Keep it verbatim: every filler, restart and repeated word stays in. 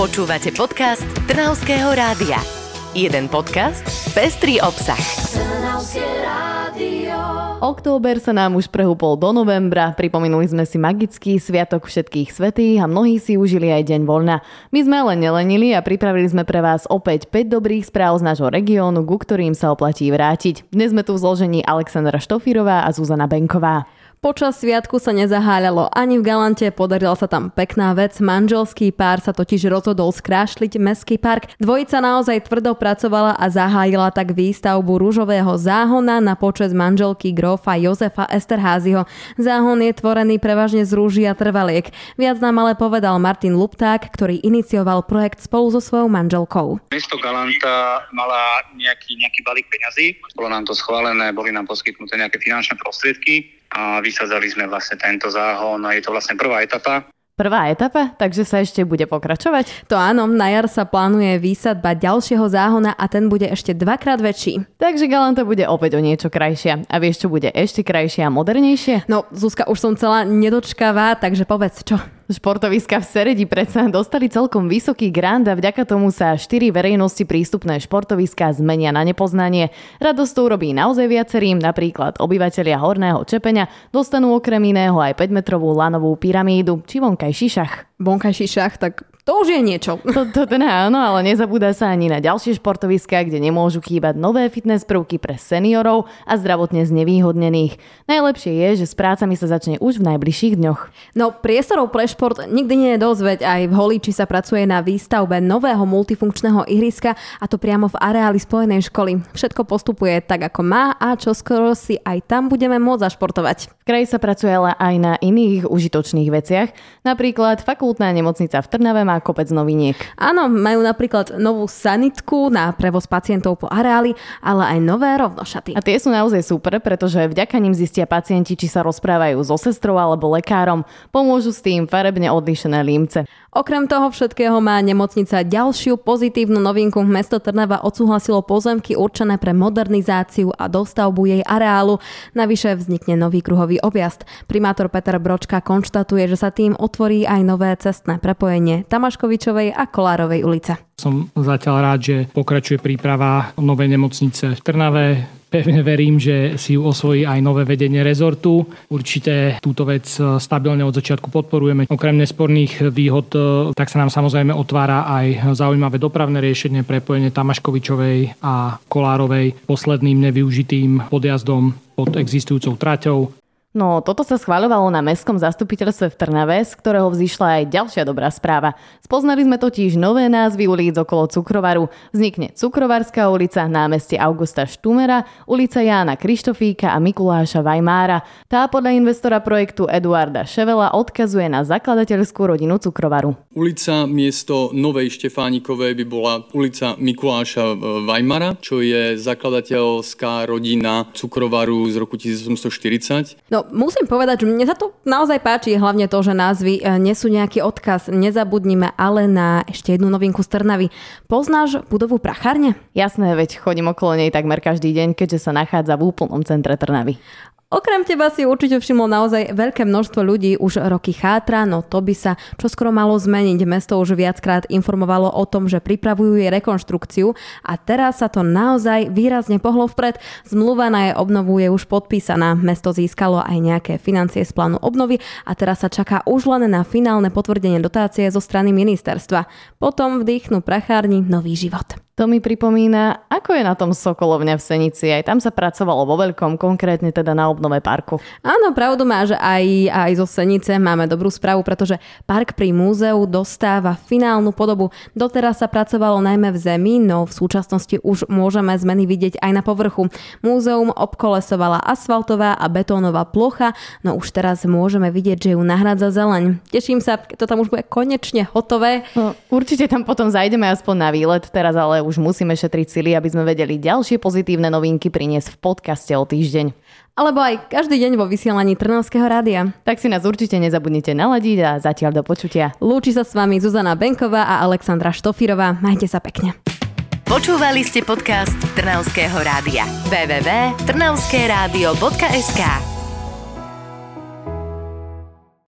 Počúvate podcast Trnavského rádia. Jeden podcast, pestrý obsah. Trnavské rádio. Október sa nám už prehúpol do novembra, pripomenuli sme si magický Sviatok všetkých svätých a mnohí si užili aj deň voľna. My sme len nelenili a pripravili sme pre vás opäť päť dobrých správ z nášho regiónu, ku ktorým sa oplatí vrátiť. Dnes sme tu v zložení Alexandra Štofírová a Zuzana Benková. Počas sviatku sa nezaháľalo ani v Galante, podarila sa tam pekná vec. Manželský pár sa totiž rozhodol skrášliť mestský park. Dvojica naozaj tvrdo pracovala a zahájila tak výstavbu ružového záhona na počesť manželky grófa Jozefa Esterházyho. Záhon je tvorený prevažne z rúží a trvaliek. Viac nám ale povedal Martin Lupták, ktorý inicioval projekt spolu so svojou manželkou. Mesto Galanta mala nejaký, nejaký balík peňazí. Bolo nám to schválené, boli nám poskytnuté nejaké finančné prostriedky. A vysádzali sme vlastne tento záhon a je to vlastne prvá etapa. Prvá etapa, takže sa ešte bude pokračovať. To áno, na jar sa plánuje výsadba ďalšieho záhona a ten bude ešte dvakrát väčší. Takže Galanta bude opäť o niečo krajšia. A vieš, čo bude ešte krajšie a modernejšie? No, Zuzka, už som celá nedočkavá, takže povedz, čo? Športoviská v Seredi predsa dostali celkom vysoký grant a vďaka tomu sa štyri verejnosti prístupné športoviská zmenia na nepoznanie. Radosť to urobí naozaj viacerým, napríklad obyvateľia Horného Čepeňa dostanú okrem iného aj päťmetrovú lanovú pyramídu či vonkajší šach. Vonkajší šach, tak to už je niečo. To, to ten áno, ale nezabúda sa ani na ďalšie športoviská, kde nemôžu chýbať nové fitness prvky pre seniorov a zdravotne znevýhodnených. Najlepšie je, že s prácami sa začne už v najbližších dňoch. No priestorov pre šport nikdy nie je dosť, veď aj v Holíči sa pracuje na výstavbe nového multifunkčného ihriska, a to priamo v areáli spojenej školy. Všetko postupuje tak, ako má, a čoskoro si aj tam budeme môcť zašportovať. V kraji sa pracuje ale aj na iných užitočných veciach, napríklad fakultná nemocnica v Trnave má kopec noviniek. Áno, majú napríklad novú sanitku na prevoz pacientov po areáli, ale aj nové rovnošaty. A tie sú naozaj super, pretože vďaka nim zistia pacienti, či sa rozprávajú so sestrou alebo lekárom. Pomôžu s tým farebne odlišené límce. Okrem toho všetkého má nemocnica ďalšiu pozitívnu novinku. Mesto Trnava odsúhlasilo pozemky určené pre modernizáciu a dostavbu jej areálu. Navyše vznikne nový kruhový objazd. Primátor Peter Bročka konštatuje, že sa tým otvorí aj nové cestné prepojenie Tamaškovičovej a Kolárovej ulice. Som zatiaľ rád, že pokračuje príprava novej nemocnice v Trnave. Pevne verím, že si ju osvojí aj nové vedenie rezortu. Určite túto vec stabilne od začiatku podporujeme. Okrem nesporných výhod, tak sa nám samozrejme otvára aj zaujímavé dopravné riešenie, prepojenie Tamaškovičovej a Kolárovej posledným nevyužitým podjazdom pod existujúcou traťou. No, toto sa schvaľovalo na mestskom zastupiteľstve v Trnave, z ktorého vzišla aj ďalšia dobrá správa. Spoznali sme totiž nové názvy ulíc okolo Cukrovaru. Vznikne Cukrovarská ulica, námestie Augusta Štúmera, ulica Jána Krištofíka a Mikuláša Vajmára. Tá podľa investora projektu Eduarda Ševela odkazuje na zakladateľskú rodinu Cukrovaru. Ulica miesto Novej Štefánikovej by bola ulica Mikuláša Vajmára, čo je zakladateľská rodina Cukrovaru z roku osemnásťštyridsať. No, musím povedať, že mne sa to naozaj páči, hlavne to, že názvy nesú nejaký odkaz. Nezabudnime ale na ešte jednu novinku z Trnavy. Poznáš budovu Prachárne? Jasné, veď chodím okolo nej takmer každý deň, keďže sa nachádza v úplnom centre Trnavy. Okrem teba si určite všimlo naozaj veľké množstvo ľudí, už roky chátra, no to by sa čoskoro malo zmeniť. Mesto už viackrát informovalo o tom, že pripravujú jej rekonštrukciu a teraz sa to naozaj výrazne pohlo vpred. Zmluva na jej obnovu je už podpísaná. Mesto získalo aj nejaké financie z plánu obnovy a teraz sa čaká už len na finálne potvrdenie dotácie zo strany ministerstva. Potom vdýchnú Prachárni nový život. To mi pripomína, ako je na tom Sokolovňa v Senici. Aj tam sa pracovalo vo veľkom, konkrétne teda na obnove parku. Áno, pravdu má, že aj, aj zo Senice máme dobrú správu, pretože park pri múzeu dostáva finálnu podobu. Doteraz sa pracovalo najmä v zemi, no v súčasnosti už môžeme zmeny vidieť aj na povrchu. Múzeum obkolesovala asfaltová a betónová plocha, no už teraz môžeme vidieť, že ju nahrádza zeleň. Teším sa, to tam už bude konečne hotové. No, určite tam potom zajdeme aspoň na výlet, teraz ale už Už musíme šetriť sily, aby sme vedeli ďalšie pozitívne novinky priniesť v podcaste o týždeň. Alebo aj každý deň vo vysielaní Trnavského rádia. Tak si nás určite nezabudnite naladiť a zatiaľ do počutia. Lúči sa s vami Zuzana Benková a Alexandra Štofírová. Majte sa pekne. Počúvali ste podcast Trnavského rádia. w w w bodka trnavskeradio bodka es ka